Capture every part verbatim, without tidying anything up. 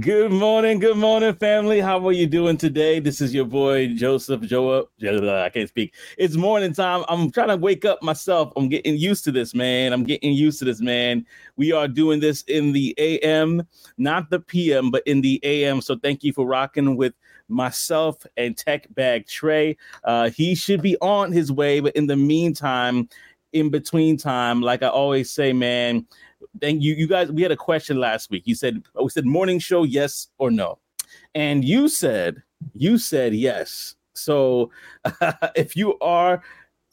Good morning, good morning, family. How are you doing today? This is your boy Joseph Joe. I can't speak. It's morning time. I'm trying to wake up myself. I'm getting used to this, man. I'm getting used to this, man. We are doing this in the A M, not the P M, but in the A M. So thank you for rocking with myself and Tech Bag Trey. Uh, he should be on his way, but in the meantime, in between time, like I always say, man. Thank you, you guys. We had a question last week. You said, we said morning show, yes or no? And you said, you said yes. So uh, if you are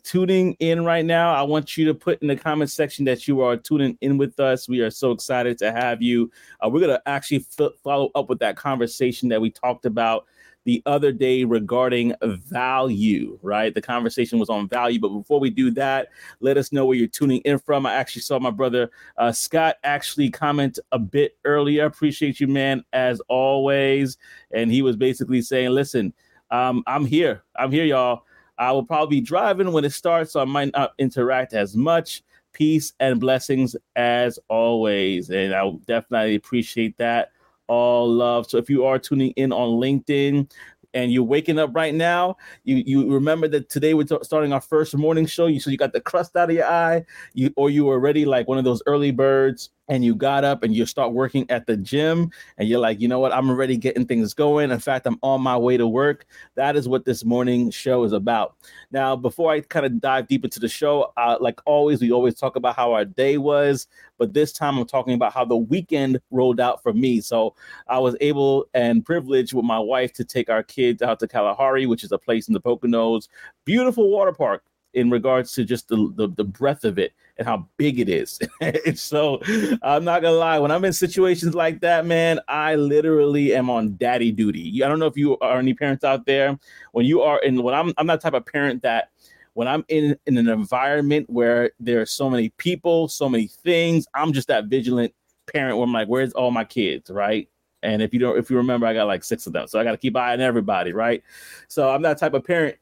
tuning in right now, I want you to put in the comment section that you are tuning in with us. We are so excited to have you. Uh, we're going to actually f- follow up with that conversation that we talked about the other day regarding value, right? The conversation was on value, but before we do that, let us know where you're tuning in from. I actually saw my brother uh, Scott actually comment a bit earlier. Appreciate you, man, as always. And he was basically saying, listen, um, I'm here. I'm here, y'all. I will probably be driving when it starts, so I might not interact as much. Peace and blessings as always. And I definitely appreciate that. All love. So if you are tuning in on LinkedIn and you're waking up right now, you you remember that today we're t- starting our first morning show. You so you got the crust out of your eye, you or you were already like one of those early birds and you got up and you start working at the gym and you're like, you know what, I'm already getting things going. In fact, I'm on my way to work. That is what this morning show is about. Now, before I kind of dive deep into the show, uh, like always, we always talk about how our day was. But this time I'm talking about how the weekend rolled out for me. So I was able and privileged with my wife to take our kids out to Kalahari, which is a place in the Poconos, beautiful water park in regards to just the, the, the breadth of it and how big it is. So I'm not going to lie. When I'm in situations like that, man, I literally am on daddy duty. I don't know if you are any parents out there. When you are in when I'm, I'm not the type of parent that when I'm in, in an environment where there are so many people, so many things, I'm just that vigilant parent where I'm like, where's all my kids, right? And if you don't, if you remember, I got like six of them. So I got to keep an eye on everybody, right? So I'm that type of parent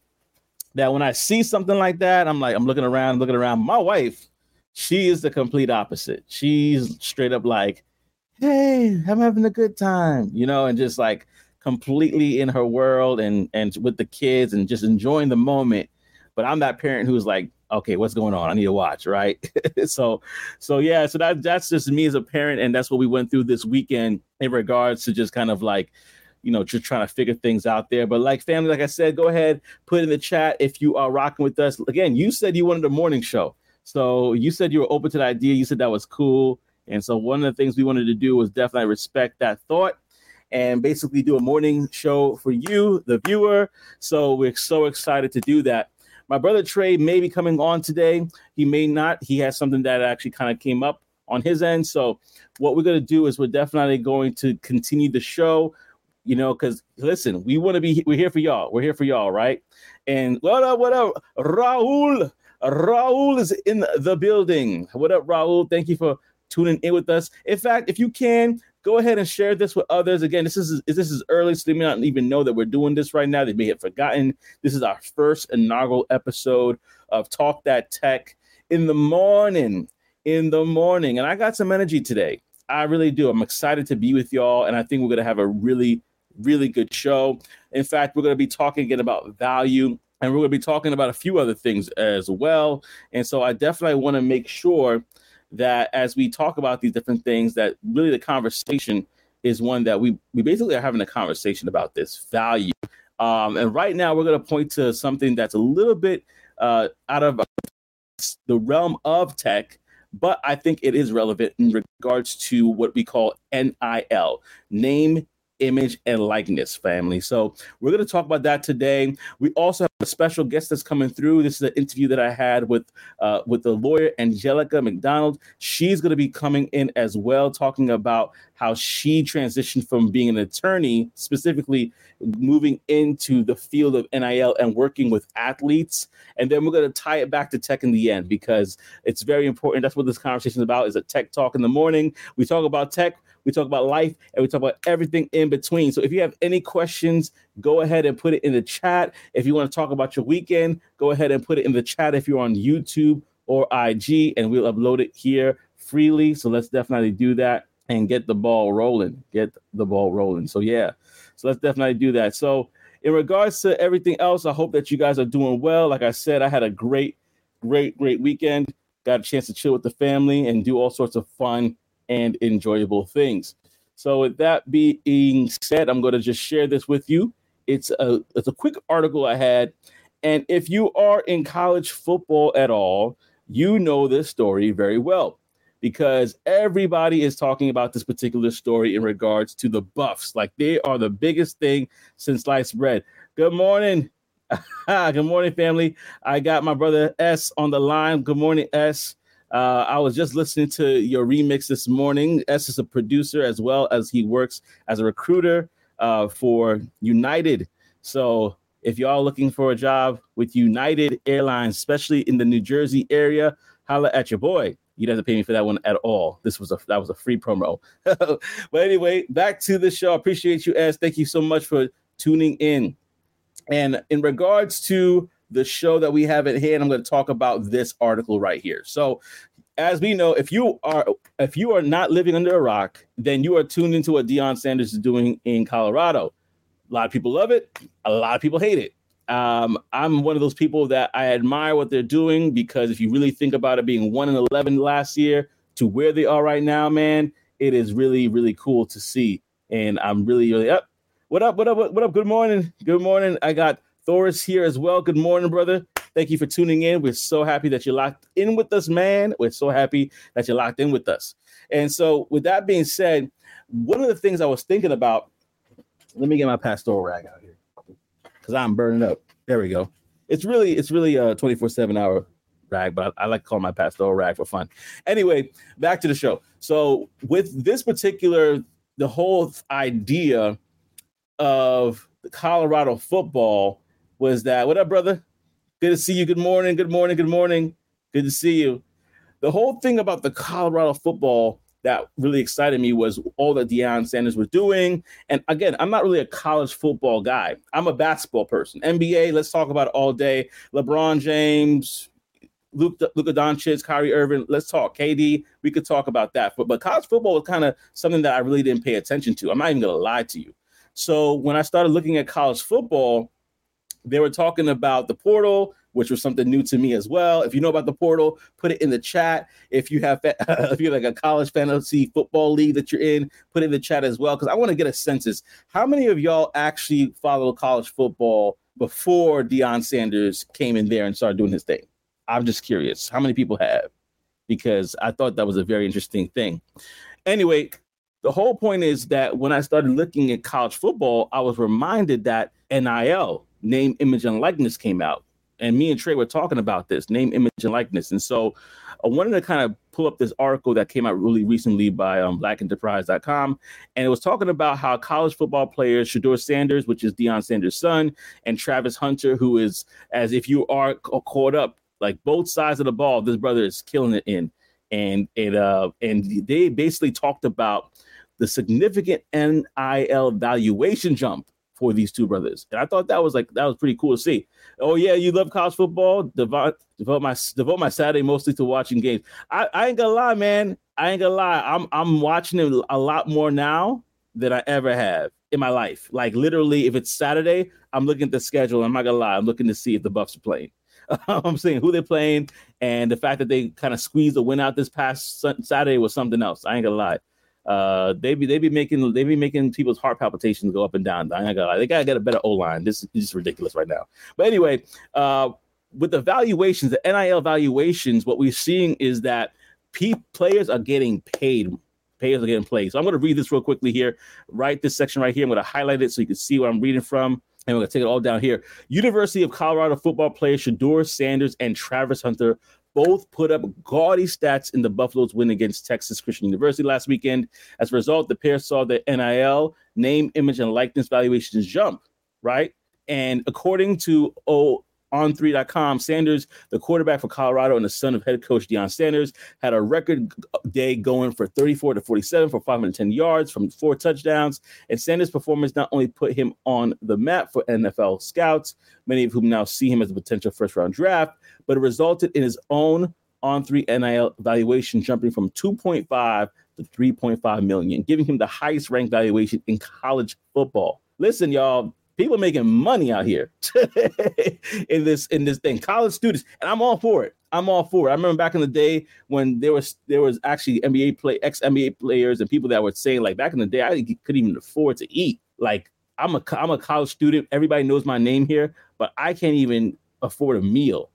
that when I see something like that, I'm like, I'm looking around, looking around. My wife, she is the complete opposite. She's straight up like, hey, I'm having a good time, you know, and just like completely in her world and and with the kids and just enjoying the moment. But I'm that parent who's like, okay, what's going on? I need to watch, right? so, so yeah, so that that's just me as a parent, and that's what we went through this weekend in regards to just kind of like, you know, just trying to figure things out there. But like family, like I said, go ahead, put in the chat if you are rocking with us. Again, you said you wanted a morning show, so you said you were open to the idea. You said that was cool, and so one of the things we wanted to do was definitely respect that thought and basically do a morning show for you, the viewer. So we're so excited to do that. My brother Trey may be coming on today. He may not. He has something that actually kind of came up on his end. So what we're going to do is we're definitely going to continue the show, you know, because listen, we want to be, we're here for y'all. We're here for y'all, right? And what up, what up, Raul? Raul is in the building. What up, Raul? Thank you for tuning in with us. In fact, if you can, go ahead and share this with others. Again, this is this is early, so they may not even know that we're doing this right now. They may have forgotten. This is our first inaugural episode of Talk That Tech in the morning, in the morning. And I got some energy today. I really do. I'm excited to be with y'all, and I think we're going to have a really, really good show. In fact, we're going to be talking again about value, and we're going to be talking about a few other things as well. And so I definitely want to make sure that as we talk about these different things, that really the conversation is one that we we basically are having a conversation about this value. Um, and right now, we're going to point to something that's a little bit uh, out of the realm of tech, but I think it is relevant in regards to what we call N I L, name, image, and likeness, family. So we're going to talk about that today. We also have a special guest that's coming through. This is an interview that I had with uh, with the lawyer Angelica McDonald. She's going to be coming in as well, talking about how she transitioned from being an attorney, specifically moving into the field of N I L and working with athletes. And then we're going to tie it back to tech in the end, because it's very important. That's what this conversation is about, is a tech talk in the morning. We talk about tech, we talk about life, and we talk about everything in between. So if you have any questions, go ahead and put it in the chat. If you want to talk about your weekend, go ahead and put it in the chat if you're on YouTube or I G, and we'll upload it here freely. So let's definitely do that. and get the ball rolling, get the ball rolling. So, yeah, so let's definitely do that. So in regards to everything else, I hope that you guys are doing well. Like I said, I had a great, great, great weekend. Got a chance to chill with the family and do all sorts of fun and enjoyable things. So with that being said, I'm going to just share this with you. It's a it's a quick article I had. And if you are in college football at all, you know this story very well, because everybody is talking about this particular story in regards to the Buffs. Like, they are the biggest thing since sliced bread. Good morning. Good morning, family. I got my brother S on the line. Good morning, S. Uh, I was just listening to your remix this morning. S is a producer as well as he works as a recruiter uh, for United. So if y'all looking for a job with United Airlines, especially in the New Jersey area, holla at your boy. You don't have to pay me for that one at all. This was a that was a free promo. But anyway, back to the show. I appreciate you, S. Thank you so much for tuning in. And in regards to the show that we have at hand, I'm going to talk about this article right here. So, as we know, if you are if you are not living under a rock, then you are tuned into what Deion Sanders is doing in Colorado. A lot of people love it. A lot of people hate it. Um, I'm one of those people that I admire what they're doing, because if you really think about it, being one and eleven last year to where they are right now, man, it is really, really cool to see. And I'm really, really up. What up? What up? What up? Good morning. Good morning. I got Thoris here as well. Good morning, brother. Thank you for tuning in. We're so happy that you're locked in with us, man. We're so happy that you're locked in with us. And so with that being said, one of the things I was thinking about, let me get my pastoral rag out here, because I'm burning up. There we go. It's really, it's really a twenty-four seven hour rag, but I, I like to call my pastoral rag for fun. Anyway, back to the show. So with this particular, the whole idea of the Colorado football was that, what up, brother? Good to see you. Good morning. Good morning. Good morning. Good to see you. The whole thing about the Colorado football that really excited me was all that Deion Sanders was doing. And again, I'm not really a college football guy. I'm a basketball person. N B A, let's talk about it all day. LeBron James, Luka Doncic, Kyrie Irving, let's talk. K D, we could talk about that. But, but college football was kind of something that I really didn't pay attention to. I'm not even going to lie to you. So when I started looking at college football, they were talking about the portal, which was something new to me as well. If you know about the portal, put it in the chat. If you have if you're like a college fantasy football league that you're in, put it in the chat as well, because I want to get a census. How many of y'all actually follow college football before Deion Sanders came in there and started doing his thing? I'm just curious. How many people have? Because I thought that was a very interesting thing. Anyway, the whole point is that when I started looking at college football, I was reminded that N I L, name, image, and likeness, came out. And me and Trey were talking about this, name, image, and likeness. And so I wanted to kind of pull up this article that came out really recently by um, Black Enterprise dot com. And it was talking about how college football players, Shador Sanders, which is Deion Sanders' son, and Travis Hunter, who is, as if you are caught up, like both sides of the ball, this brother is killing it in. And, and, uh, and they basically talked about the significant N I L valuation jump for these two brothers. And I thought that was like, that was pretty cool to see. Oh yeah, you love college football? Devote, devote my devote my Saturday mostly to watching games. I, I ain't gonna lie, man. I ain't gonna lie. I'm I'm watching it a lot more now than I ever have in my life. Like literally, if it's Saturday, I'm looking at the schedule. I'm not gonna lie. I'm looking to see if the Buffs are playing. I'm saying who they're playing, and the fact that they kind of squeezed the win out this past Saturday was something else. I ain't gonna lie. Uh, they be they be making they be making people's heart palpitations go up and down. I ain't gonna lie. They gotta get a better O line. This is just ridiculous right now. But anyway, uh, with the valuations, the N I L valuations, what we're seeing is that p- players are getting paid. Players are getting paid. So I'm gonna read this real quickly here. Right, this section right here. I'm gonna highlight it so you can see what I'm reading from. And we're gonna take it all down here. University of Colorado football players Shador Sanders and Travis Hunter both put up gaudy stats in the Buffalo's win against Texas Christian University last weekend. As a result, the pair saw the N I L, name, image, and likeness valuations jump, right? And according to On three dot com, Sanders, the quarterback for Colorado and the son of head coach Deion Sanders, had a record day going for thirty-four to forty-seven for five hundred ten yards from four touchdowns. And Sanders' performance not only put him on the map for N F L scouts, many of whom now see him as a potential first-round draft, but it resulted in his own On three N I L valuation jumping from two point five to three point five million dollars, giving him the highest ranked valuation in college football. Listen, y'all, people making money out here in this in this thing. College students, and I'm all for it. I'm all for it. I remember back in the day when there was there was actually N B A play ex-N B A players and people that were saying, like, back in the day, I couldn't even afford to eat. Like, I'm a I'm a college student. Everybody knows my name here, but I can't even afford a meal.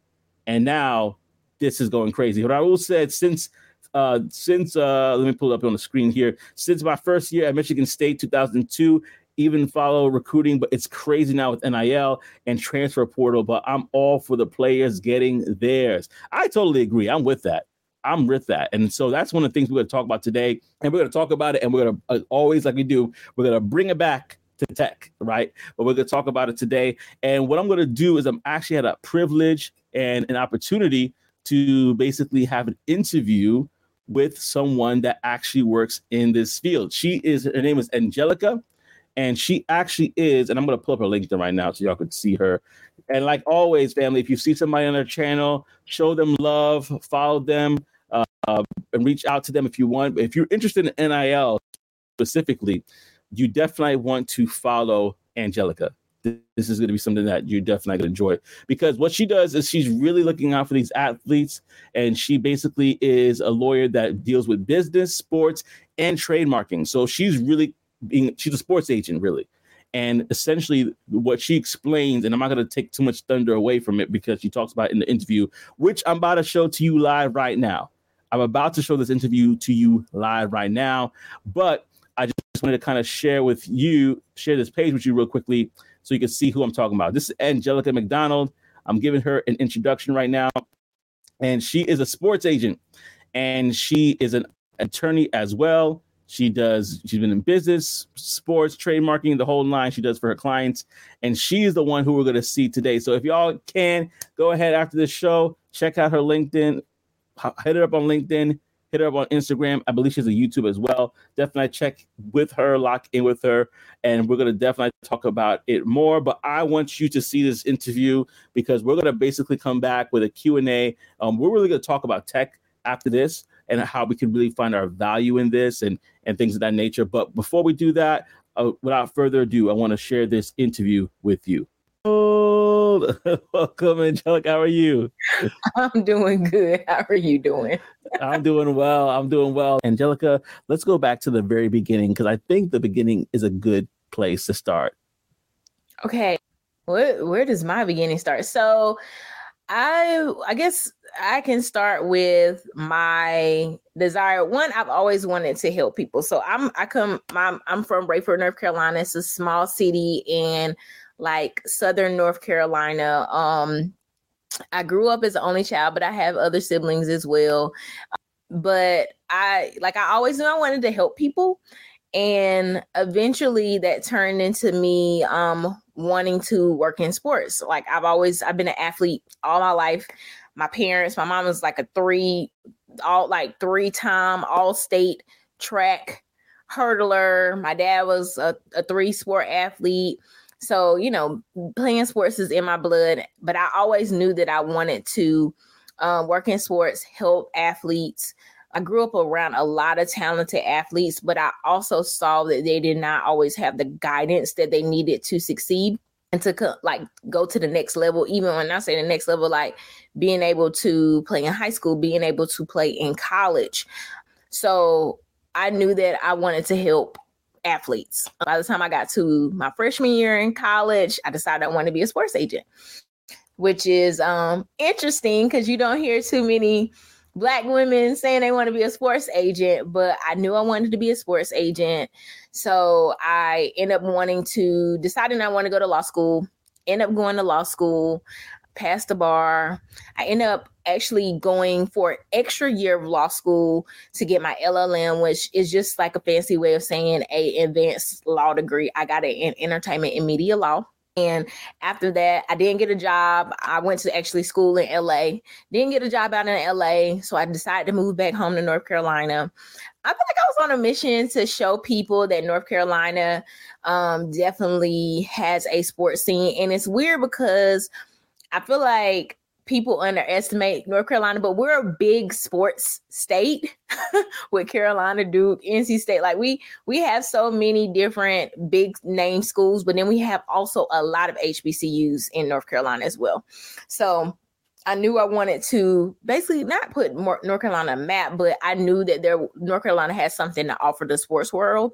And now this is going crazy. But I will say, since uh, since uh, let me pull it up on the screen here. Since my first year at Michigan State, two thousand two. Even follow recruiting, but it's crazy now with N I L and transfer portal, but I'm all for the players getting theirs. I totally agree. I'm with that. I'm with that. And so that's one of the things we're going to talk about today, and we're going to talk about it, and we're going to always, like we do, we're going to bring it back to tech, right? But we're going to talk about it today. And what I'm going to do is I'm actually had a privilege and an opportunity to basically have an interview with someone that actually works in this field. She is, her name is Angelica. And she actually is, and I'm going to pull up her LinkedIn right now so y'all can see her. And like always, family, if you see somebody on their channel, show them love, follow them, uh, and reach out to them if you want. If you're interested in N I L specifically, you definitely want to follow Angelica. This is going to be something that you're definitely going to enjoy, because what she does is she's really looking out for these athletes, and she basically is a lawyer that deals with business, sports, and trademarking. So she's really Being, she's a sports agent, really. And essentially what she explains, and I'm not going to take too much thunder away from it because she talks about it in the interview, which I'm about to show to you live right now. I'm about to show this interview to you live right now. But I just wanted to kind of share with you, share this page with you real quickly so you can see who I'm talking about. This is Angelica McDonald. I'm giving her an introduction right now. And she is a sports agent. And she is an attorney as well. She does, she's been in business, sports, trademarking, the whole line she does for her clients. And she is the one who we're going to see today. So if y'all can, go ahead after this show, check out her LinkedIn, hit her up on LinkedIn, hit her up on Instagram. I believe she's on YouTube as well. Definitely check with her, lock in with her, and we're going to definitely talk about it more. But I want you to see this interview because we're going to basically come back with a Q and A. Um, we're really going to talk about tech after this, and how we can really find our value in this and, and things of that nature. But before we do that, uh, without further ado, I want to share this interview with you. Oh, welcome, Angelica. How are you? I'm doing good. How are you doing? I'm doing well. I'm doing well. Angelica, let's go back to the very beginning, because I think the beginning is a good place to start. Okay. Where, where does my beginning start? So I I guess I can start with my desire. One, I've always wanted to help people. So I'm I come I'm, I'm from Brayford, North Carolina. It's a small city in like southern North Carolina. Um, I grew up as the only child, but I have other siblings as well. But I like I always knew I wanted to help people, and eventually that turned into me um, wanting to work in sports. Like I've always I've been an athlete all my life. My parents, my mom was like a three, all like three-time all-state track hurdler. My dad was a, a three-sport athlete. So, you know, playing sports is in my blood. But I always knew that I wanted to uh, work in sports, help athletes. I grew up around a lot of talented athletes, but I also saw that they did not always have the guidance that they needed to succeed and to like go to the next level. Even when I say the next level, like being able to play in high school, being able to play in college. So I knew that I wanted to help athletes. By the time I got to my freshman year in college, I decided I wanted to be a sports agent, which is um, interesting because you don't hear too many Black women saying they want to be a sports agent, but I knew I wanted to be a sports agent. So I ended up wanting to, deciding I want to go to law school, end up going to law school, passed the bar. I ended up actually going for an extra year of law school to get my L L M, which is just like a fancy way of saying a advanced law degree. I got it in entertainment and media law. And after that, I didn't get a job. I went to actually school in L A, didn't get a job out in L A. So I decided to move back home to North Carolina. I feel like I was on a mission to show people that North Carolina um, definitely has a sports scene. And it's weird because I feel like people underestimate North Carolina, but we're a big sports state with Carolina, Duke, N C State. Like we we have so many different big name schools, but then we have also a lot of H B C Us in North Carolina as well. So I knew I wanted to basically not put North Carolina on a map, but I knew that there North Carolina has something to offer the sports world.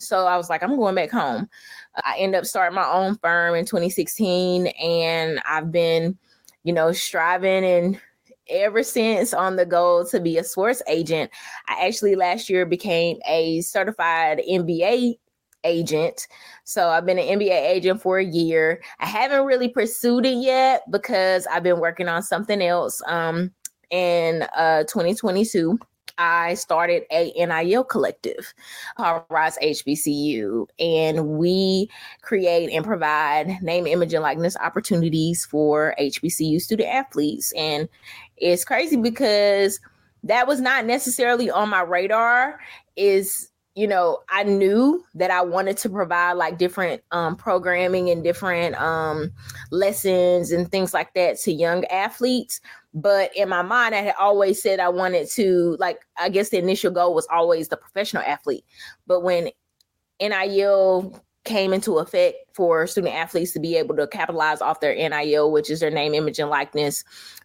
So I was like, I'm going back home. I ended up starting my own firm in twenty sixteen, and I've been, you know, striving and ever since on the goal to be a sports agent. I actually last year became a certified M B A agent. So I've been an M B A agent for a year. I haven't really pursued it yet because I've been working on something else. Um, in uh, twenty twenty-two, I started a N I L collective called RISE H B C U, and we create and provide name, image, and likeness opportunities for H B C U student athletes. And it's crazy because that was not necessarily on my radar. Is you know, I knew that I wanted to provide like different um, programming and different um, lessons and things like that to young athletes. But in my mind, I had always said I wanted to, like, I guess the initial goal was always the professional athlete. But when N I L came into effect for student athletes to be able to capitalize off their N I L, which is their name, image, and likeness,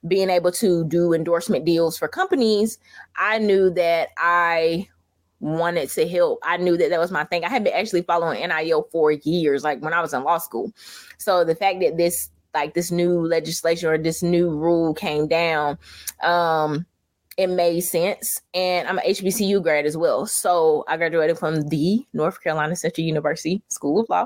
being able to do endorsement deals for companies, I knew that I wanted to help. I knew that that was my thing. I had been actually following N I L for years, like when I was in law school. So the fact that this, like this new legislation or this new rule came down, um, it made sense. And I'm an H B C U grad as well. So I graduated from the North Carolina Central University School of Law.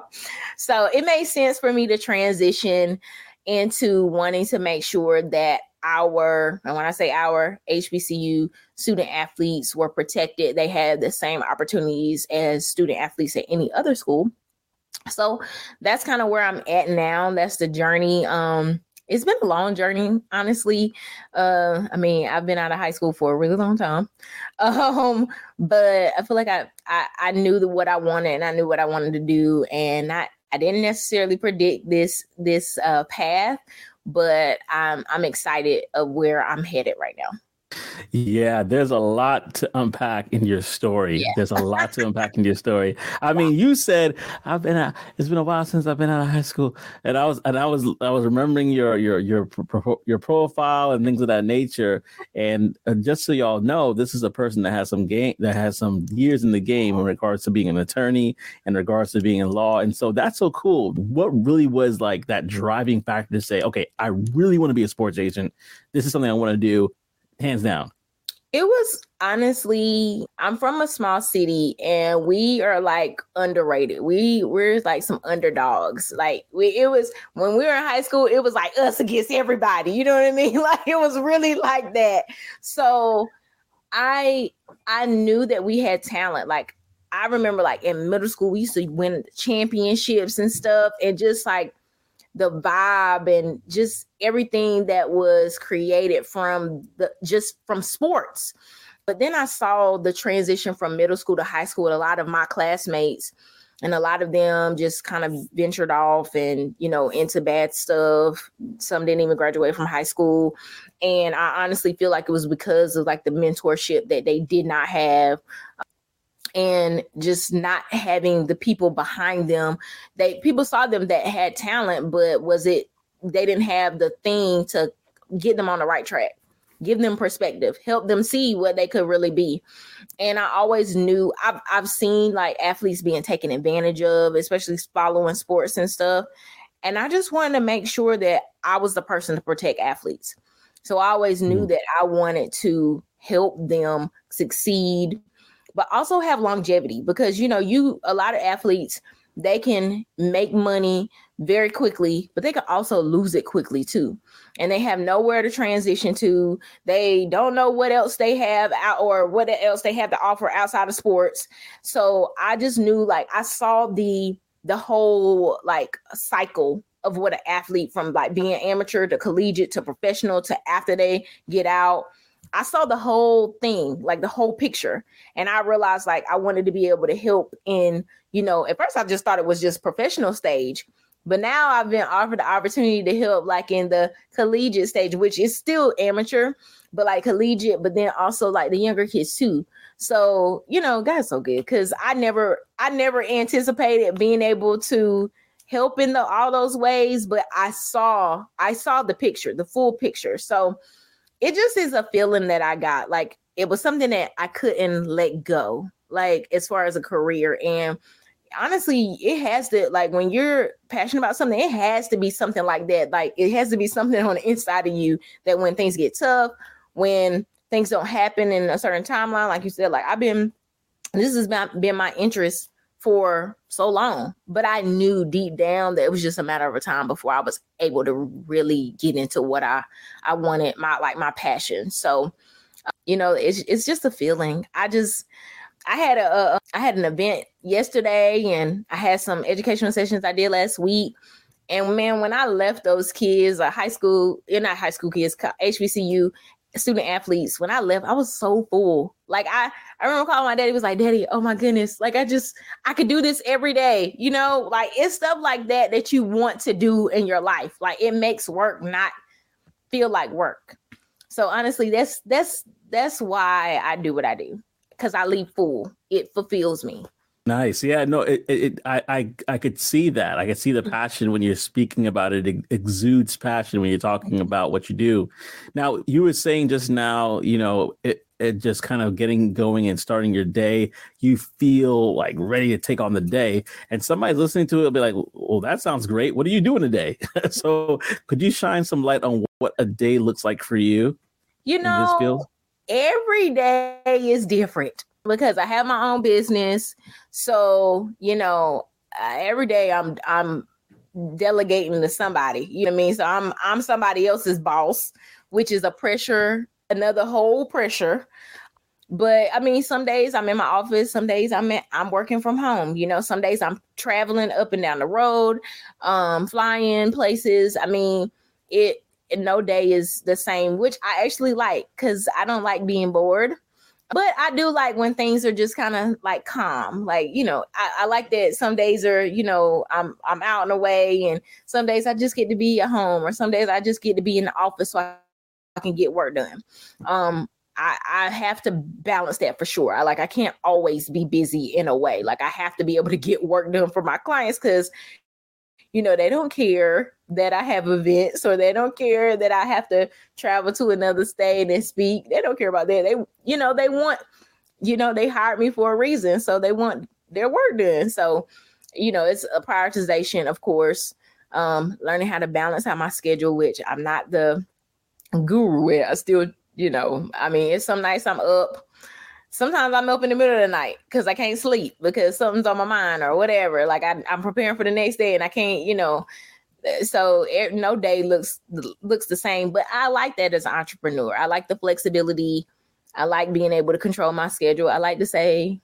So it made sense for me to transition into wanting to make sure that our, and when I say our, H B C U student athletes were protected. They had the same opportunities as student athletes at any other school. So that's kind of where I'm at now. That's the journey. Um, it's been a long journey, honestly. Uh, I mean, I've been out of high school for a really long time. Um, but I feel like I, I, I knew the, what I wanted, and I knew what I wanted to do. And I, I didn't necessarily predict this, this uh, path, but I'm, I'm excited of where I'm headed right now. Yeah, there's a lot to unpack in your story. Yeah. There's a lot to unpack in your story. I mean, you said I've been out, it's been a while since I've been out of high school, and I was and I was I was remembering your your your your profile and things of that nature. And just so y'all know, this is a person that has some game that has some years in the game in regards to being an attorney, in regards to being in law. And so that's so cool. What really was like that driving factor to say, okay, I really want to be a sports agent. This is something I want to do. Hands down. It was honestly, I'm from a small city and we are like underrated. We we're like some underdogs. Like we, it was when we were in high school, it was like us against everybody. You know what I mean? Like it was really like that. So I I knew that we had talent. Like I remember like in middle school, we used to win championships and stuff, and just like the vibe and just everything that was created from the just from sports. But then I saw the transition from middle school to high school with a lot of my classmates, and a lot of them just kind of ventured off and, you know, into bad stuff. Some didn't even graduate from high school. And I honestly feel like it was because of like the mentorship that they did not have, and just not having the people behind them. They people saw them that had talent, but was it they didn't have the thing to get them on the right track, give them perspective, help them see what they could really be. And I always knew I've I've seen like athletes being taken advantage of, especially following sports and stuff. And I just wanted to make sure that I was the person to protect athletes. So I always knew that I wanted to help them succeed, but also have longevity, because, you know, you a lot of athletes, they can make money very quickly, but they can also lose it quickly, too. And they have nowhere to transition to. They don't know what else they have out or what else they have to offer outside of sports. So I just knew, like I saw the the whole like cycle of what an athlete from like being amateur to collegiate to professional to after they get out. I saw the whole thing, like the whole picture. And I realized like I wanted to be able to help in, you know, at first I just thought it was just professional stage, But now I've been offered the opportunity to help like in the collegiate stage, which is still amateur, but like collegiate, but then also like the younger kids too. So, you know, God's so good, because I never, I never anticipated being able to help in the, all those ways, but I saw, I saw the picture, the full picture. So it just is a feeling that I got. Like it was something that I couldn't let go, like as far as a career. And honestly, it has to, like when you're passionate about something, it has to be something like that. Like it has to be something on the inside of you that when things get tough, when things don't happen in a certain timeline, like you said, like I've been, this has been my interest for so long, but I knew deep down that it was just a matter of a time before I was able to really get into what I, I wanted, my, like my passion. So, you know, it's, it's just a feeling. I just, I had a, a I had an event yesterday, and I had some educational sessions I did last week. And man, when I left those kids, uh, high school, you're not high school kids, H B C U student athletes. When I left, I was so full. Like I, I remember calling my daddy, was like, Daddy, oh my goodness. Like I just, I could do this every day. You know, like it's stuff like that that you want to do in your life. Like it makes work not feel like work. So honestly, that's, that's, that's why I do what I do. Because I leave full, it fulfills me. Nice. Yeah, no, it, it, I, I, I could see that. I could see the passion when you're speaking about it. It exudes passion when you're talking about what you do. Now, you were saying just now, you know, it, it just kind of getting going and starting your day, you feel like ready to take on the day. And somebody listening to it will be like, well, that sounds great. What are you doing today? So could you shine some light on what a day looks like for you? You know, in this field? Every day is different because I have my own business. So, you know, uh, every day I'm I'm delegating to somebody, you know what I mean? So I'm I'm somebody else's boss, which is a pressure, another whole pressure. But I mean, some days I'm in my office, some days I'm at, I'm working from home, you know, some days I'm traveling up and down the road, um, flying places. I mean, it no day is the same, which I actually like because I don't like being bored. But I do like when things are just kind of like calm. Like, you know, I, I like that some days are, you know, I'm I'm out and away, and some days I just get to be at home, or some days I just get to be in the office so I, I can get work done. Um, I, I have to balance that for sure. I like I can't always be busy in a way. Like I have to be able to get work done for my clients because, you know, they don't care that I have events, or they don't care that I have to travel to another state and speak. They don't care about that. They, you know, they want, you know, they hired me for a reason. So they want their work done. So, you know, it's a prioritization, of course, um, learning how to balance out my schedule, which I'm not the guru at. I still, you know, I mean, it's some nights I'm up. Sometimes I'm up in the middle of the night because I can't sleep because something's on my mind or whatever. Like I, I'm preparing for the next day and I can't, you know, so it, no day looks looks the same. But I like that as an entrepreneur. I like the flexibility. I like being able to control my schedule. I like to say,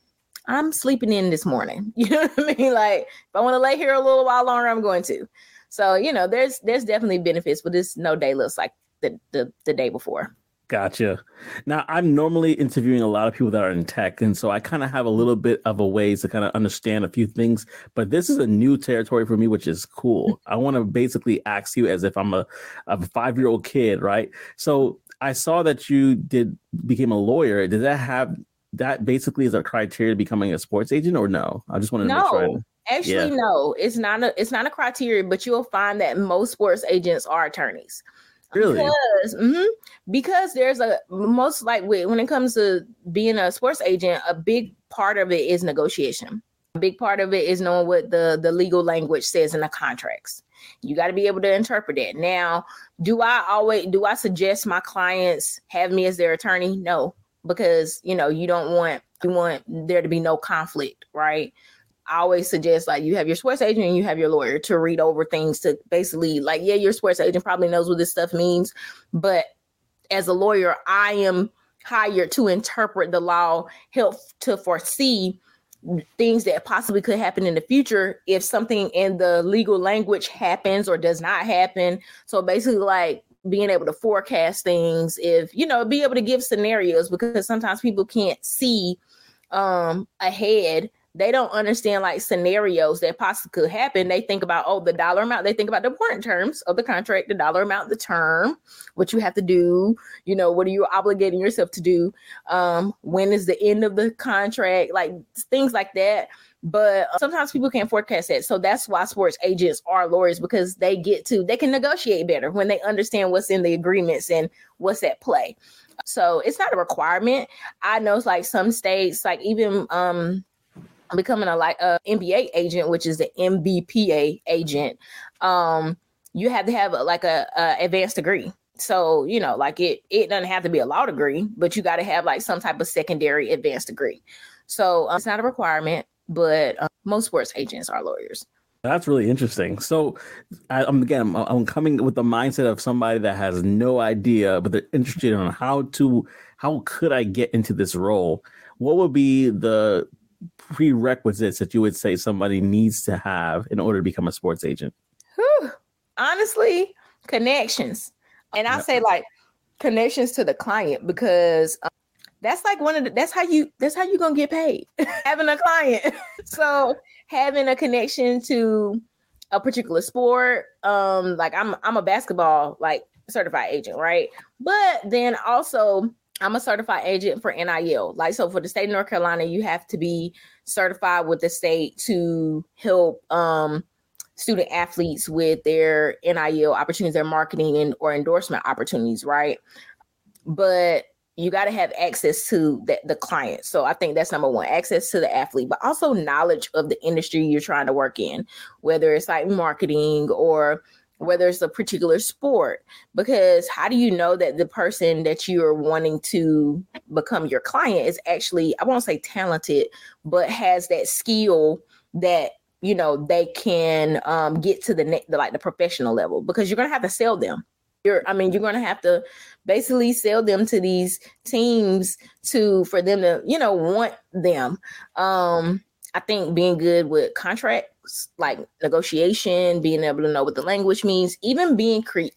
I'm sleeping in this morning. You know what I mean? Like if I want to lay here a little while longer, I'm going to. So, you know, there's there's definitely benefits, but this no day looks like the the, the day before. Gotcha. Now, I'm normally interviewing a lot of people that are in tech, and so I kind of have a little bit of a ways to kind of understand a few things, but this is a new territory for me, which is cool. I want to basically ask you as if I'm a, a five-year-old kid, right? So I saw that you did became a lawyer. Did that have that basically as a criteria to becoming a sports agent, or no? I just wanted to no. make sure. I- Actually, yeah. no, it's not a, it's not a criteria, but you'll find that most sports agents are attorneys. Really? Because, mm-hmm, because there's a most like when it comes to being a sports agent, a big part of it is negotiation. A big part of it is knowing what the, the legal language says in the contracts. You got to be able to interpret that. Now, do I always do I suggest my clients have me as their attorney? No, because, you know, you don't want you want there to be no conflict. Right. I always suggest like you have your sports agent and you have your lawyer to read over things to basically like, yeah, your sports agent probably knows what this stuff means. But as a lawyer, I am hired to interpret the law, help to foresee things that possibly could happen in the future if something in the legal language happens or does not happen. So basically like being able to forecast things, if, you know, be able to give scenarios because sometimes people can't see um, ahead They don't understand like scenarios that possibly could happen. They think about, oh, the dollar amount. They think about the warrant terms of the contract, the dollar amount, the term, what you have to do. You know, what are you obligating yourself to do? Um, when is the end of the contract? Like things like that. But uh, sometimes people can't forecast that. So that's why sports agents are lawyers, because they get to, they can negotiate better when they understand what's in the agreements and what's at play. So it's not a requirement. I know it's like some states, like even um, becoming a like a N B A agent, which is the M B P A agent, um, you have to have a, like a, a advanced degree. So, you know, like it, it doesn't have to be a law degree, but you got to have like some type of secondary advanced degree. So um, it's not a requirement, but um, most sports agents are lawyers. That's really interesting. So I, I'm again, I'm, I'm coming with the mindset of somebody that has no idea, but they're interested in how to, how could I get into this role? What would be the prerequisites that you would say somebody needs to have in order to become a sports agent? Whew. Honestly, connections. And I yep. say like connections to the client, because um, that's like one of the, that's how you, that's how you gonna get paid, having a client. So having a connection to a particular sport, um, like I'm, I'm a basketball like certified agent, right? But then also I'm a certified agent for N I L. Like, so for the state of North Carolina, you have to be certified with the state to help um, student athletes with their N I L opportunities, their marketing and or endorsement opportunities, right? But you got to have access to the, the client. So I think that's number one, access to the athlete, but also knowledge of the industry you're trying to work in, whether it's like marketing or whether it's a particular sport, because how do you know that the person that you are wanting to become your client is actually, I won't say talented, but has that skill that, you know, they can um, get to the, ne- the, like the professional level, because you're going to have to sell them. You're, I mean, you're going to have to basically sell them to these teams to, for them to, you know, want them. Um, I think being good with contracts, like negotiation, being able to know what the language means, even being creative.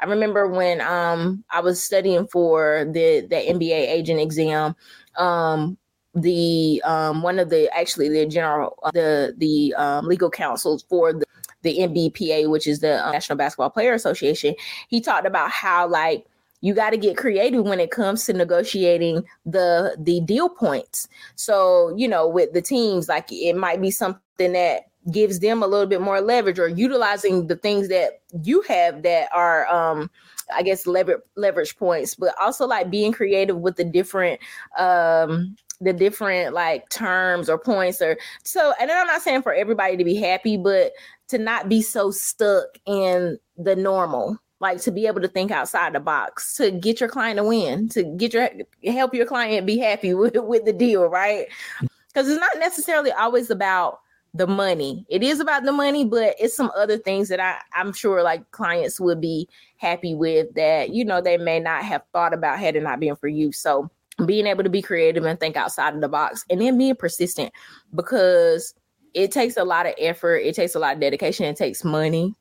I remember when um, I was studying for the, the N B A agent exam, um, the um, one of the, actually the general, the, the um, legal counsels for the, the N B P A, which is the National Basketball Player Association, he talked about how like you got to get creative when it comes to negotiating the the deal points. So, you know, with the teams, like it might be something that gives them a little bit more leverage, or utilizing the things that you have that are, um, I guess, lever- leverage points, but also like being creative with the different um the different like terms or points or so. And then I'm not saying for everybody to be happy, but to not be so stuck in the normal, like to be able to think outside the box, to get your client to win, to get your, help your client be happy with, with the deal, right? Because it's not necessarily always about the money. It is about the money, but it's some other things that I, I'm sure like clients would be happy with that, you know, they may not have thought about had it not been for you. So being able to be creative and think outside of the box, and then being persistent, because it takes a lot of effort. It takes a lot of dedication. It takes money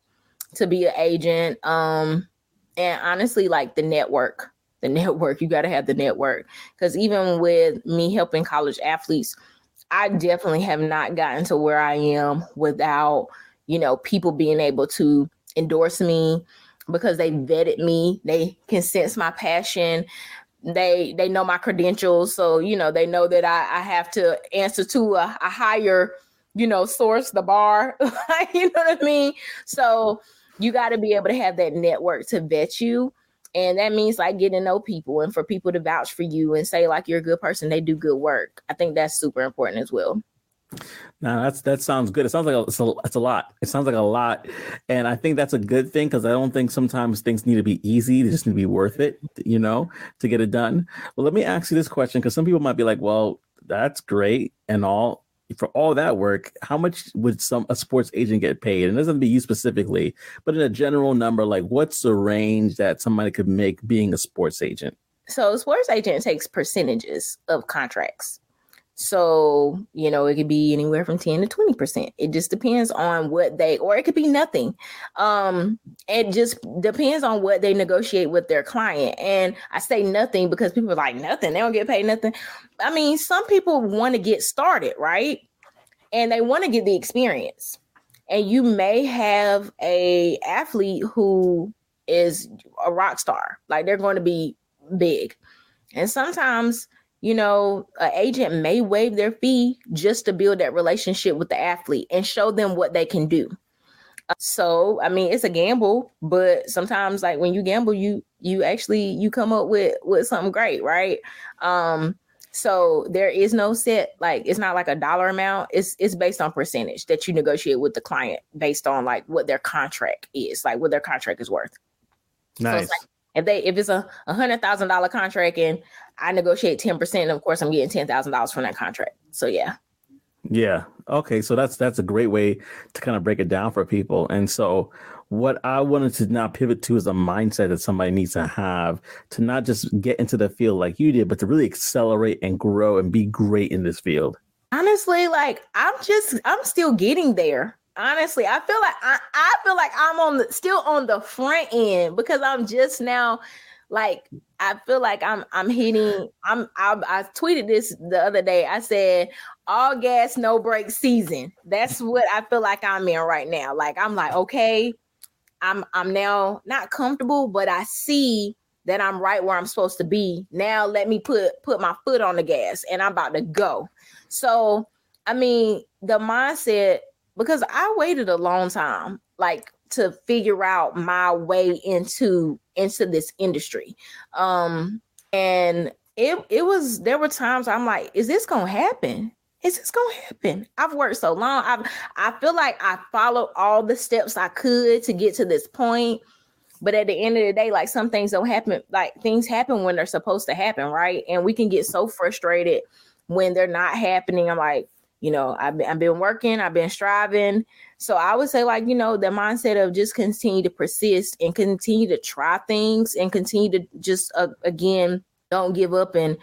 to be an agent. Um, and honestly, like the network, the network, you got to have the network, because even with me helping college athletes, I definitely have not gotten to where I am without, you know, people being able to endorse me because they vetted me. They can sense my passion. They they know my credentials. So, you know, they know that I, I have to answer to a, a higher, you know, source, the bar, you know what I mean? So you got to be able to have that network to vet you. And that means like getting to know people and for people to vouch for you and say like, you're a good person. They do good work. I think that's super important as well. No, that's that sounds good. It sounds like a, it's, a, it's a lot. It sounds like a lot. And I think that's a good thing, because I don't think sometimes things need to be easy. They just need to be worth it, you know, to get it done. Well, let me ask you this question, because some people might be like, well, that's great and all. For all that work, how much would some a sports agent get paid? And it doesn't be you specifically, but in a general number, like what's the range that somebody could make being a sports agent? So a sports agent takes percentages of contracts. So, you know, it could be anywhere from ten to twenty percent. It just depends on what they, or it could be nothing. Um, it just depends on what they negotiate with their client. And I say nothing because people are like, nothing, they don't get paid nothing. I mean, some people want to get started, right? And they want to get the experience. And you may have a athlete who is a rock star, like they're going to be big. And sometimes, you know, an agent may waive their fee just to build that relationship with the athlete and show them what they can do. So, I mean, it's a gamble, but sometimes like when you gamble, you you actually, you come up with, with something great, right? Um, so there is no set, like, it's not like a dollar amount. It's it's based on percentage that you negotiate with the client based on like what their contract is, like what their contract is worth. Nice. So it's like, If they if it's a one hundred thousand dollars contract and I negotiate ten percent, and of course I'm getting ten thousand dollars from that contract. So yeah. Yeah. Okay. So that's that's a great way to kind of break it down for people. And so what I wanted to now pivot to is a mindset that somebody needs to have to not just get into the field like you did, but to really accelerate and grow and be great in this field. Honestly, like I'm just I'm still getting there. Honestly, I feel like I, I feel like I'm on the, still on the front end because I'm just now, like I feel like I'm I'm hitting. I'm I, I tweeted this the other day. I said all gas, no break season. That's what I feel like I'm in right now. Like I'm like okay, I'm I'm now not comfortable, but I see that I'm right where I'm supposed to be. Now let me put put my foot on the gas, and I'm about to go. So I mean the mindset. Because I waited a long time, like to figure out my way into into this industry, um, and it it was there were times I'm like, is this gonna happen? Is this gonna happen? I've worked so long. I I feel like I followed all the steps I could to get to this point, but at the end of the day, like some things don't happen. Like things happen when they're supposed to happen, right? And we can get so frustrated when they're not happening. I'm like. You know, I've been, I've been working, I've been striving. So I would say like, you know, the mindset of just continue to persist and continue to try things and continue to just, uh, again, don't give up and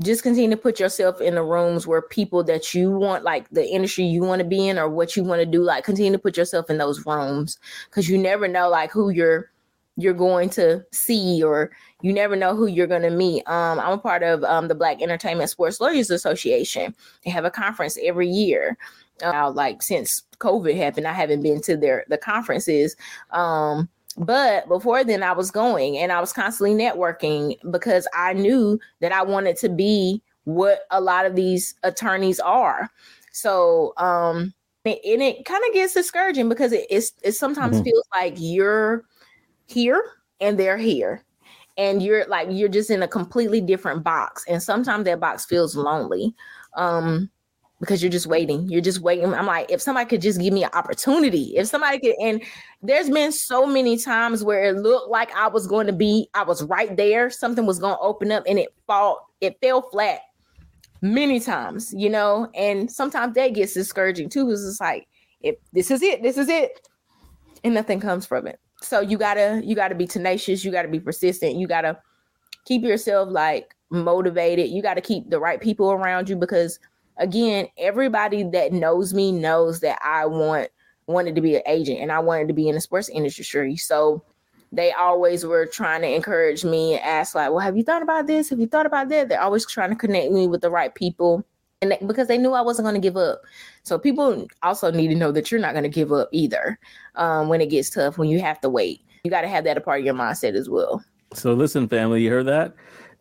just continue to put yourself in the rooms where people that you want, like the industry you want to be in or what you want to do, like continue to put yourself in those rooms because you never know like who you're you're going to see or you never know who you're going to meet. Um, I'm a part of um, the Black Entertainment Sports Lawyers Association. They have a conference every year. Uh, like since COVID happened, I haven't been to their the conferences. Um, but before then I was going and I was constantly networking because I knew that I wanted to be what a lot of these attorneys are. So, um, and it kind of gets discouraging because it, it's, it sometimes mm-hmm. feels like you're here and they're here and you're like you're just in a completely different box and sometimes that box feels lonely um because you're just waiting you're just waiting I'm like if somebody could just give me an opportunity if somebody could and there's been so many times where it looked like I was going to be I was right there something was going to open up and it fall it fell flat many times you know and sometimes that gets discouraging too because it's like if this is it this is it and nothing comes from it. So you gotta, you gotta be tenacious. You gotta be persistent. You gotta keep yourself like motivated. You gotta keep the right people around you because again, everybody that knows me knows that I want, wanted to be an agent and I wanted to be in the sports industry. So they always were trying to encourage me and ask like, well, have you thought about this? Have you thought about that? They're always trying to connect me with the right people. And they, because they knew I wasn't going to give up. So people also need to know that you're not going to give up either um, when it gets tough, when you have to wait. You got to have that a part of your mindset as well. So listen, family, you heard that?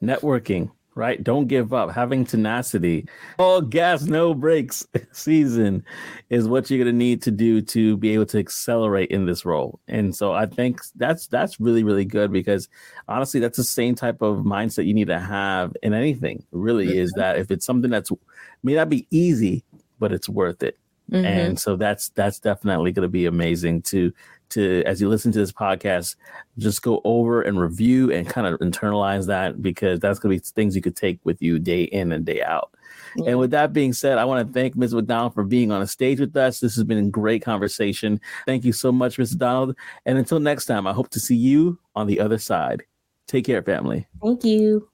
Networking, right? Don't give up. Having tenacity. All gas, no breaks season is what you're going to need to do to be able to accelerate in this role. And so I think that's that's really, really good because honestly, that's the same type of mindset you need to have in anything, really, mm-hmm. is that if it's something that's may not be easy, but it's worth it. Mm-hmm. And so that's that's definitely going to be amazing to to as you listen to this podcast, just go over and review and kind of internalize that because that's going to be things you could take with you day in and day out. Mm-hmm. And with that being said, I want to thank Miz McDonald for being on a stage with us. This has been a great conversation. Thank you so much, Miz McDonald. And until next time, I hope to see you on the other side. Take care, family. Thank you.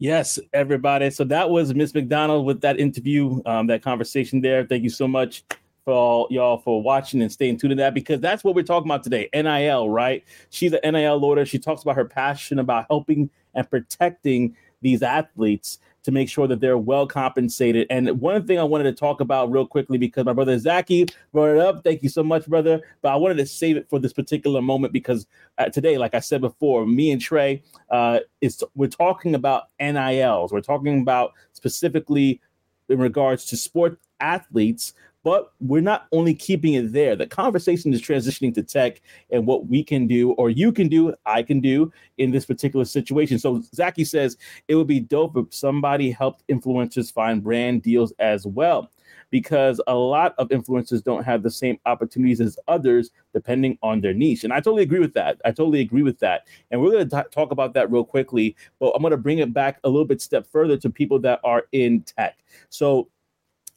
Yes, everybody. So that was Miz McDonald with that interview, um, that conversation there. Thank you so much for all y'all for watching and staying tuned to that, because that's what we're talking about today. N I L, right? She's an N I L lawyer. She talks about her passion about helping and protecting these athletes to make sure that they're well compensated. And one thing I wanted to talk about real quickly, because my brother Zaki brought it up. Thank you so much, brother. But I wanted to save it for this particular moment, because uh, today, like I said before, me and Trey, uh, is we're talking about N I Ls. We're talking about specifically in regards to sport athletes, but we're not only keeping it there. The conversation is transitioning to tech and what we can do, or you can do, I can do in this particular situation. So Zaki says it would be dope if somebody helped influencers find brand deals as well, because a lot of influencers don't have the same opportunities as others depending on their niche. And I totally agree with that. I totally agree with that. And we're going to talk about that real quickly, but I'm going to bring it back a little bit step further to people that are in tech. So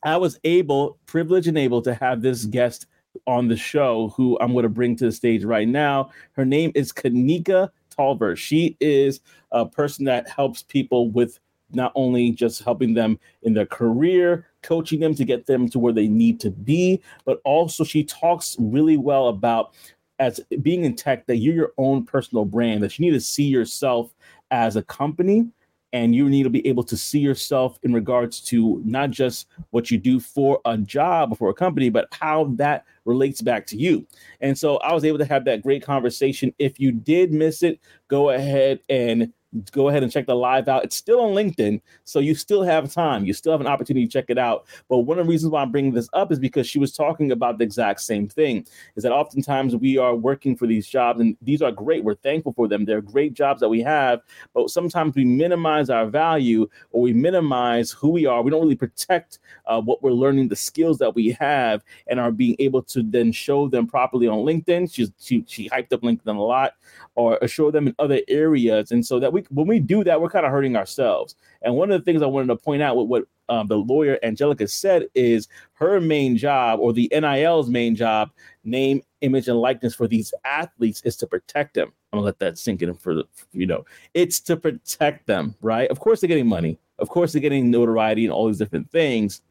I was able, privileged and able to have this guest on the show who I'm going to bring to the stage right now. Her name is Kanika Tolbert. She is a person that helps people with not only just helping them in their career, coaching them to get them to where they need to be, but also she talks really well about, as being in tech, that you're your own personal brand, that you need to see yourself as a company. And you need to be able to see yourself in regards to not just what you do for a job or for a company, but how that relates back to you. And so I was able to have that great conversation. If you did miss it, go ahead and go ahead and check the live out. It's still on LinkedIn, so you still have time. You still have an opportunity to check it out. But one of the reasons why I'm bringing this up is because she was talking about the exact same thing, is that oftentimes we are working for these jobs, and these are great. We're thankful for them. They're great jobs that we have, but sometimes we minimize our value, or we minimize who we are. We don't really protect uh, what we're learning, the skills that we have, and are being able to then show them properly on LinkedIn. She's, she, she hyped up LinkedIn a lot, or, or show them in other areas. And so that we when we do that, we're kind of hurting ourselves. And one of the things I wanted to point out with what um, the lawyer Angelica said is her main job, or the N I L's main job, name, image, and likeness for these athletes, is to protect them. I'm gonna let that sink in for, you know, it's to protect them, right? Of course they're getting money. Of course they're getting notoriety and all these different things.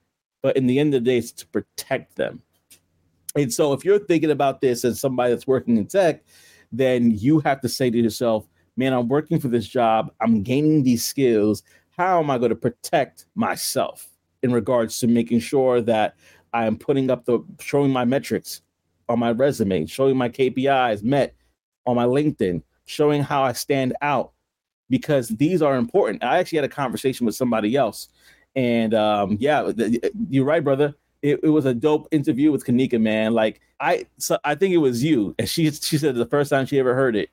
But in the end of the day, it's to protect them. And so if you're thinking about this as somebody that's working in tech, then you have to say to yourself, man, I'm working for this job. I'm gaining these skills. How am I going to protect myself in regards to making sure that I am putting up the, showing my metrics on my resume, showing my K P Is met on my LinkedIn, showing how I stand out, because these are important. I actually had a conversation with somebody else, and um, yeah, you're right, brother. It, it was a dope interview with Kanika, man. Like I, so I think it was you, and she she said the first time she ever heard it,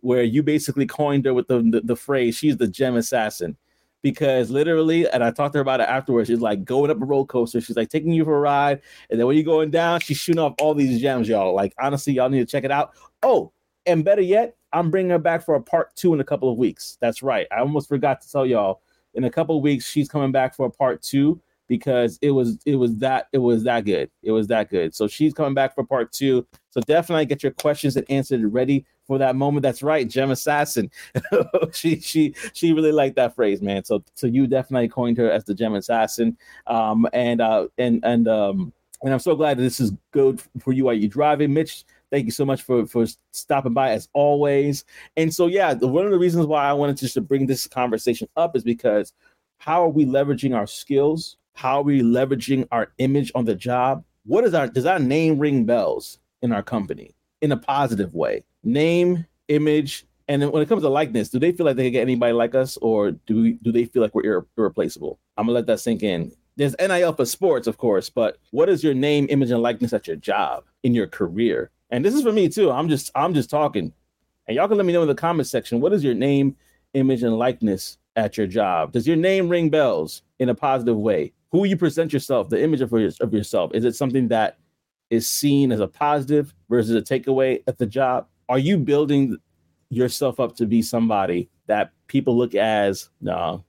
where you basically coined her with the, the, the phrase, she's the gem assassin, because literally, and I talked to her about it afterwards, she's like going up a roller coaster. She's like taking you for a ride. And then when you're going down, she's shooting off all these gems, y'all. Like, honestly, y'all need to check it out. Oh, and better yet, I'm bringing her back for a part two in a couple of weeks. That's right. I almost forgot to tell y'all. In a couple of weeks, she's coming back for a part two, because it was it was that it was that good. It was that good. So she's coming back for part two. So definitely get your questions and answers ready for that moment. That's right, Gem Assassin. she she she really liked that phrase, man. So so you definitely coined her as the Gem Assassin. Um and uh and and um and I'm so glad that this is good for you while you're driving, Mitch. Thank you so much for, for stopping by, as always. And so yeah, the, one of the reasons why I wanted to, to bring this conversation up is because how are we leveraging our skills? How are we leveraging our image on the job? What is our, does our name ring bells in our company in a positive way? Name, image, and then when it comes to likeness, do they feel like they can get anybody like us, or do we, do they feel like we're irre- irreplaceable? I'm gonna let that sink in. There's N I L for sports, of course, but what is your name, image, and likeness at your job, in your career? And this is for me too. I'm just I'm just talking, and y'all can let me know in the comment section. What is your name, image, and likeness at your job? Does your name ring bells in a positive way? Who you present yourself, the image of, of yourself, is it something that is seen as a positive versus a takeaway at the job? Are you building yourself up to be somebody that people look as, no,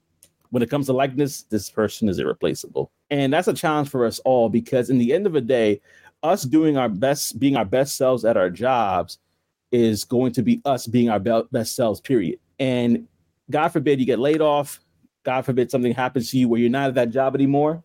when it comes to likeness, this person is irreplaceable? And that's a challenge for us all, because in the end of the day, us doing our best, being our best selves at our jobs is going to be us being our best selves, period. And God forbid you get laid off, God forbid something happens to you where you're not at that job anymore.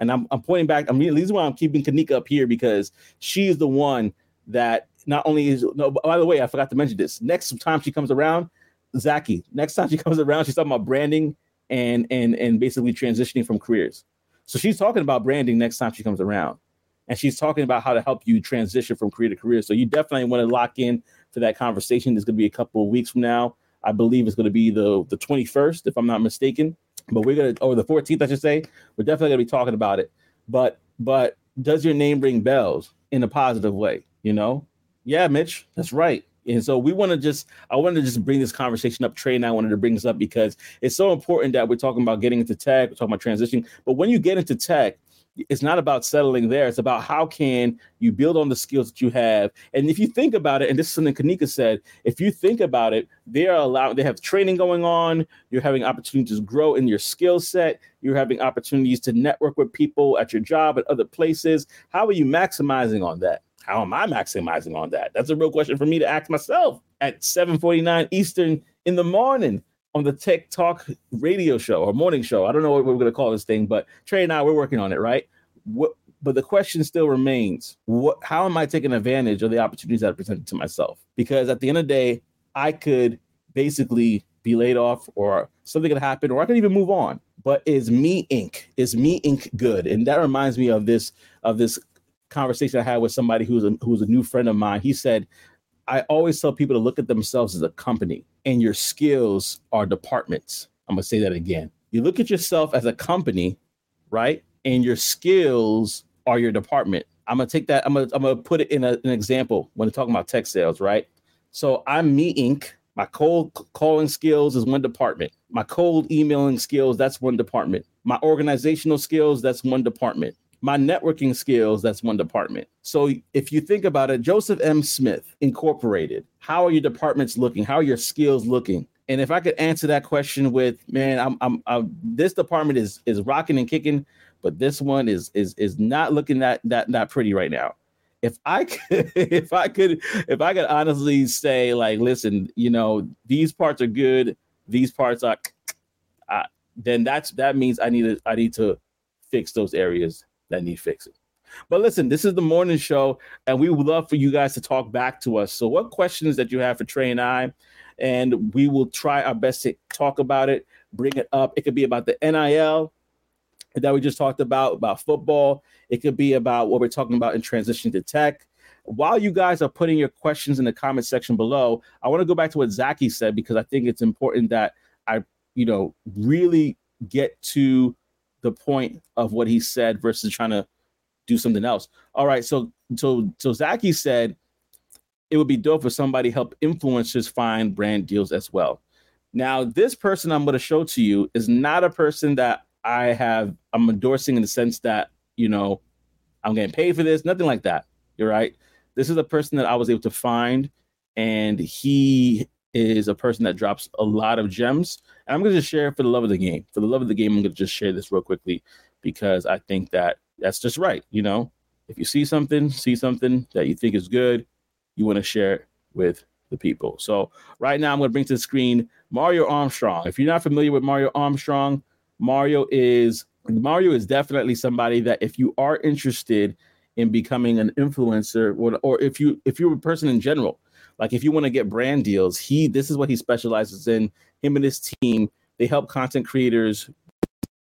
And I'm, I'm pointing back. I mean, this is why I'm keeping Kanika up here, because she is the one that not only is, no, by the way, I forgot to mention this. Next time she comes around, Zaki, next time she comes around, she's talking about branding and, and, and basically transitioning from careers. So she's talking about branding next time she comes around. And she's talking about how to help you transition from career to career. So you definitely want to lock in for that conversation. It's going to be a couple of weeks from now. I believe it's going to be the, the twenty-first, if I'm not mistaken. But we're going to, or the fourteenth, I should say, we're definitely going to be talking about it. But but does your name ring bells in a positive way? You know? Yeah, Mitch, that's right. And so we want to just, I wanted to just bring this conversation up. Trey and I wanted to bring this up because it's so important that we're talking about getting into tech, we're talking about transitioning. But when you get into tech, it's not about settling there. It's about how can you build on the skills that you have. And if you think about it, and this is something Kanika said, if you think about it, they are allowed, they have training going on. You're having opportunities to grow in your skill set. You're having opportunities to network with people at your job and other places. How are you maximizing on that? How am I maximizing on that? That's a real question for me to ask myself at seven forty-nine Eastern in the morning on the Tech Talk radio show or morning show. I don't know what we're going to call this thing, but Trey and I, we're working on it, right? What, but the question still remains, what, how am I taking advantage of the opportunities that are presented to myself? Because at the end of the day, I could basically be laid off or something could happen, or I could even move on. But is me Incorporated? Is me Incorporated good? And that reminds me of this, of this conversation I had with somebody who's a, who's a new friend of mine. He said, I always tell people to look at themselves as a company, and your skills are departments. I'm going to say that again. You look at yourself as a company, right? And your skills are your department. I'm going to take that. I'm going to, I'm going to put it in a, an example when talking about tech sales, right? So I'm me Incorporated. My cold calling skills is one department. My cold emailing skills, that's one department. My organizational skills, that's one department. My networking skills, that's one department. So if you think about it, Joseph M. Smith Incorporated, how are your departments looking? How are your skills looking? And if I could answer that question with, man, I'm, I'm, I'm this department is is rocking and kicking, but this one is is is not looking that that that pretty right now. If I could, if I could, if I could honestly say, like, listen, you know, these parts are good, these parts are, uh, then that's that means I need to I need to fix those areas that need fixing. But listen, this is the morning show, and we would love for you guys to talk back to us. So what questions that you have for Trey and I, and we will try our best to talk about it, bring it up. It could be about the N I L that we just talked about, about football. It could be about what we're talking about in transition to tech. While you guys are putting your questions in the comment section below, I want to go back to what Zaki said, because I think it's important that I, you know, really get to the point of what he said versus trying to do something else. All right, so so so Zaki said it would be dope if somebody help influencers find brand deals as well. Now, this person I'm going to show to you is not a person that I have I'm endorsing in the sense that, you know, I'm getting paid for this, nothing like that. You're right. This is a person that I was able to find, and he is a person that drops a lot of gems. And I'm going to just share it for the love of the game. For the love of the game, I'm going to just share this real quickly, because I think that that's just right. You know, if you see something, see something that you think is good, you want to share it with the people. So right now I'm going to bring to the screen Mario Armstrong. If you're not familiar with Mario Armstrong, Mario is Mario is definitely somebody that if you are interested in becoming an influencer, or, or if you if you're a person in general, like if you want to get brand deals, he this is what he specializes in. Him and his team, they help content creators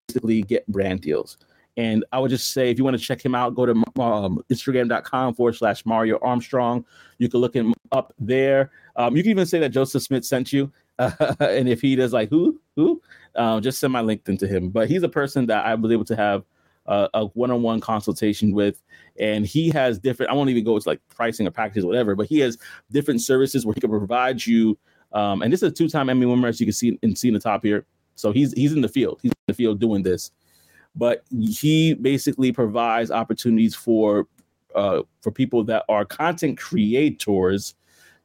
basically get brand deals. And I would just say, if you want to check him out, go to um, Instagram.com forward slash Mario Armstrong. You can look him up there. Um, you can even say that Joseph Smith sent you. Uh, and if he does like, who, who, uh, just send my LinkedIn to him. But he's a person that I was able to have uh, a one-on-one consultation with. And he has different, I won't even go into like pricing or packages or whatever, but he has different services where he can provide you. Um, and this is a two-time Emmy winner, as you can see and see in the top here. So he's he's in the field. He's in the field doing this. But he basically provides opportunities for uh, for people that are content creators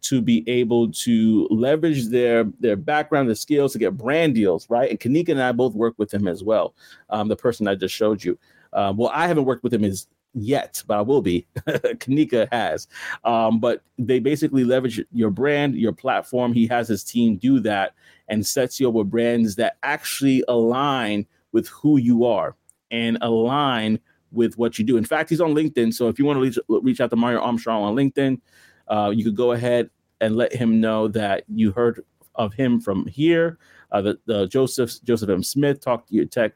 to be able to leverage their their background, their skills to get brand deals, right? And Kanika and I both work with him as well. Um, the person I just showed you. Uh, well, I haven't worked with him as yet, but I will be. Kanika has. Um, but they basically leverage your brand, your platform. He has his team do that and sets you up with brands that actually align with who you are and align with what you do. In fact, he's on LinkedIn. So if you want to reach, reach out to Mario Armstrong on LinkedIn, uh, you could go ahead and let him know that you heard of him from here. Uh, the, the Joseph, Joseph M. Smith, Talk Your Tech,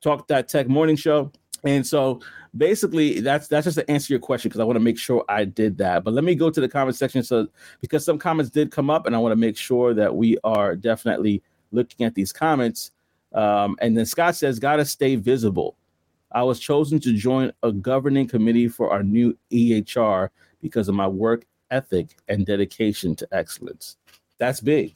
Talk That Tech Morning Show. And so basically that's, that's just to answer your question, because I want to make sure I did that. But let me go to the comment section. So, because some comments did come up and I want to make sure that we are definitely looking at these comments. Um, and then Scott says, gotta stay visible. I was chosen to join a governing committee for our new E H R because of my work ethic and dedication to excellence. That's big.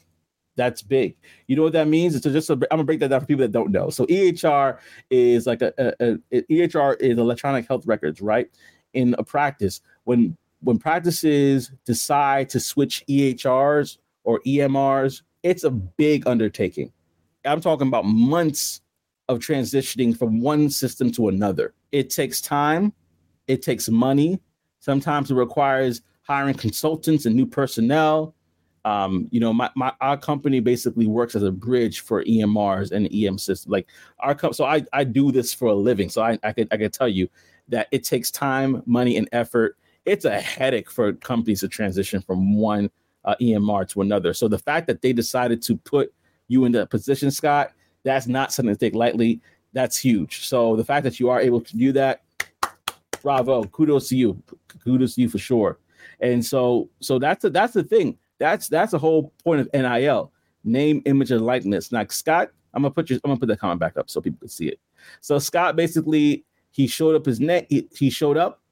That's big. You know what that means? It's just a, I'm gonna break that down for people that don't know. So E H R is like a, a, a E H R is electronic health records, right? In a practice, when when practices decide to switch E H Rs or E M Rs, it's a big undertaking. I'm talking about months of transitioning from one system to another. It takes time, it takes money. Sometimes it requires hiring consultants and new personnel. Um, you know, my, my our company basically works as a bridge for E M Rs and E M systems. Like our co- so I, I do this for a living. So I I could I could tell you that it takes time, money, and effort. It's a headache for companies to transition from one uh, E M R to another. So the fact that they decided to put you in that position, Scott, that's not something to take lightly. That's huge. So the fact that you are able to do that, bravo, kudos to you, kudos to you for sure. And so, so that's a, that's the thing. That's that's the whole point of N I L, name, image, and likeness. Now, Scott, I'm gonna put your, I'm gonna put that comment back up so people can see it. So Scott basically he showed up his name. He, he showed up,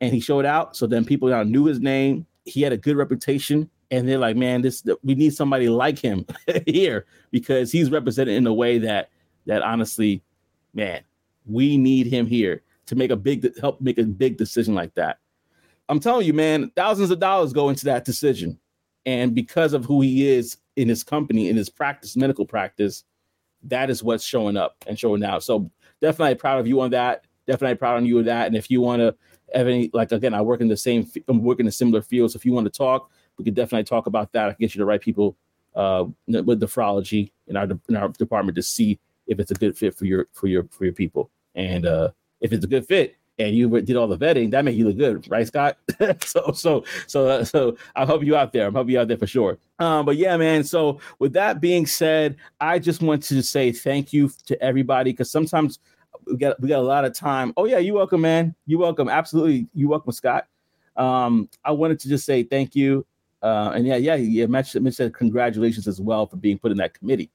and he showed out. So then people now knew his name. He had a good reputation, and they're like, man, this we need somebody like him here because he's represented in a way that that honestly, man, we need him here to make a big help make a big decision like that. I'm telling you, man, thousands of dollars go into that decision. And because of who he is in his company, in his practice, medical practice, that is what's showing up and showing out. So definitely proud of you on that. Definitely proud of you on that. And if you want to have any, like, again, I work in the same, I'm working in a similar field. So if you want to talk, we could definitely talk about that. I can get you the right people uh, with nephrology in our in our department to see if it's a good fit for your, for your, for your people. And uh, if it's a good fit, and you did all the vetting, that made you look good, right, Scott? so, so, so, uh, so I'll help you out there. I'll help you out there for sure. Um, but yeah, man. So with that being said, I just want to say thank you to everybody because sometimes we got we got a lot of time. Oh yeah, you're welcome, man. You're welcome. Absolutely, you're welcome, Scott. Um, I wanted to just say thank you, uh, and yeah, yeah, yeah. Mitch, Mitch said congratulations as well for being put in that committee.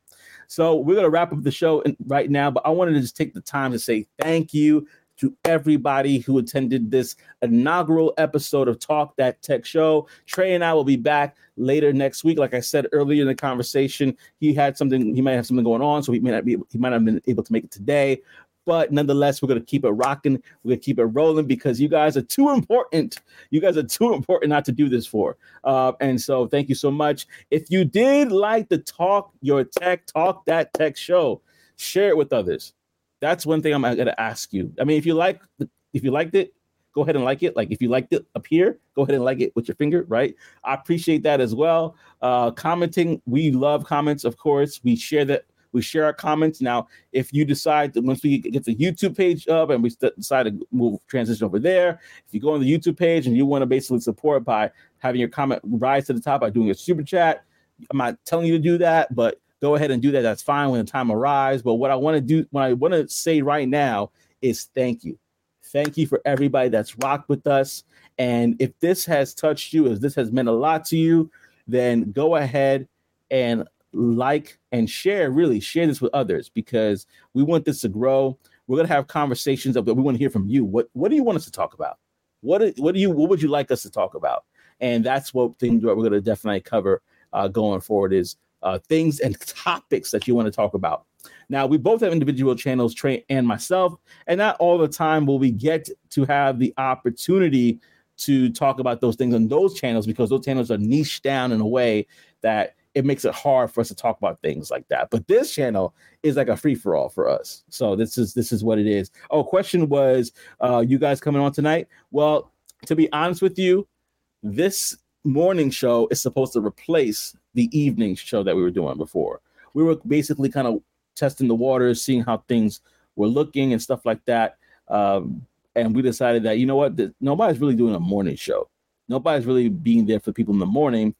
So we're gonna wrap up the show in, right now, but I wanted to just take the time to say thank you to everybody who attended this inaugural episode of Talk That Tech Show. Trey and I will be back later next week. Like I said earlier in the conversation, he had something, he might have something going on, so he may not be, he might not have been able to make it today. But nonetheless, we're going to keep it rocking. We're going to keep it rolling because you guys are too important. You guys are too important not to do this for. Uh, and so thank you so much. If you did like the Talk Your Tech, Talk That Tech Show, share it with others. That's one thing I'm going to ask you. I mean, if you like, if you liked it, go ahead and like it. Like if you liked it up here, go ahead and like it with your finger, right? I appreciate that as well. Uh, commenting, we love comments, of course. We share that. We share our comments. Now, if you decide that once we get the YouTube page up and we st- decide to move transition over there, if you go on the YouTube page and you want to basically support by having your comment rise to the top by doing a super chat, I'm not telling you to do that, but go ahead and do that. That's fine when the time arrives. But what I want to do, what I want to say right now is thank you. Thank you for everybody that's rocked with us. And if this has touched you, if this has meant a lot to you, then go ahead and like and share, really share this with others because we want this to grow. We're going to have conversations that we want to hear from you. What What do you want us to talk about? What, what, do you, what would you like us to talk about? And that's what things we're going to definitely cover uh, going forward is Uh, things and topics that you want to talk about. Now, we both have individual channels, Trey and myself, and not all the time will we get to have the opportunity to talk about those things on those channels because those channels are niched down in a way that it makes it hard for us to talk about things like that. But this channel is like a free for all for us. So this is this is what it is. Oh, question was, uh, you guys coming on tonight? Well, to be honest with you, this morning show is supposed to replace the evening show that we were doing before. We were basically kind of testing the waters, seeing how things were looking and stuff like that. Um, and we decided that, you know what, that nobody's really doing a morning show. Nobody's really being there for people in the morning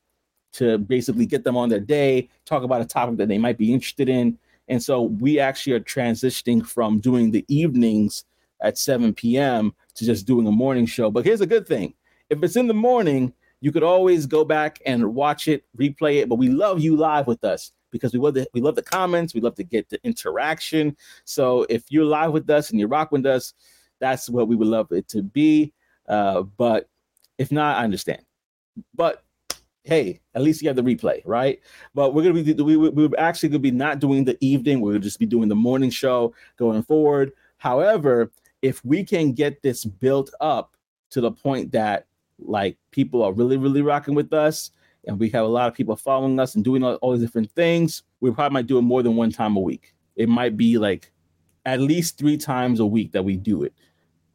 to basically get them on their day, talk about a topic that they might be interested in. And so we actually are transitioning from doing the evenings at seven p.m. to just doing a morning show. But here's a good thing. If it's in the morning, you could always go back and watch it, replay it. But we love you live with us because we love the, we love the comments. We love to get the interaction. So if you're live with us and you rock with us, that's what we would love it to be. Uh, but if not, I understand. But hey, at least you have the replay, right? But we're gonna be we we're actually gonna be not doing the evening. We're gonna just be doing the morning show going forward. However, if we can get this built up to the point that like people are really, really rocking with us, and we have a lot of people following us and doing all, all these different things, we probably might do it more than one time a week. It might be like at least three times a week that we do it.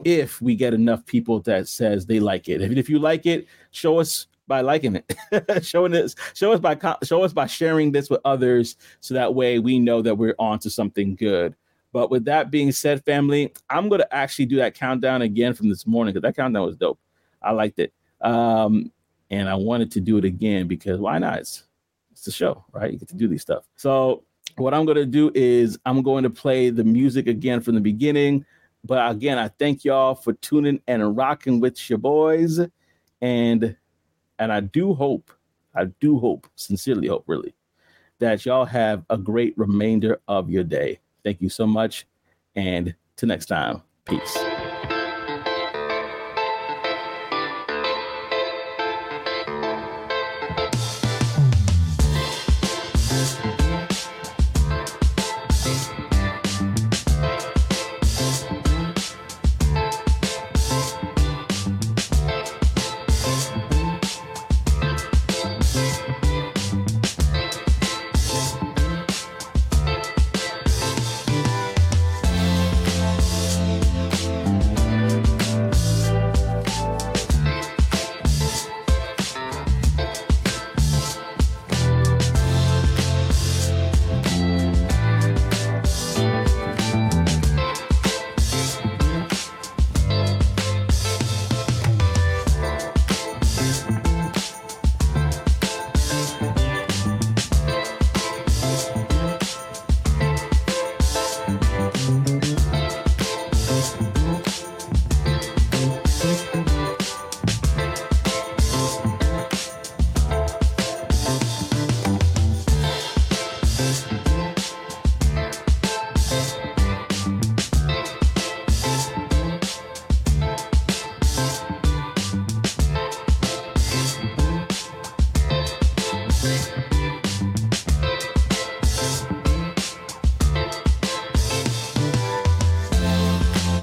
If we get enough people that says they like it. If, if you like it, show us by liking it, showing this, show us by show us by sharing this with others, so that way we know that we're on to something good. But with that being said, family, I'm gonna actually do that countdown again from this morning because that countdown was dope. I liked it, um, and I wanted to do it again because why not? It's, it's the show, right? You get to do these stuff. So what I'm gonna do is I'm going to play the music again from the beginning. But again, I thank y'all for tuning and rocking with your boys, and. And I do hope, I do hope, sincerely hope, really, that y'all have a great remainder of your day. Thank you so much. And till next time, peace.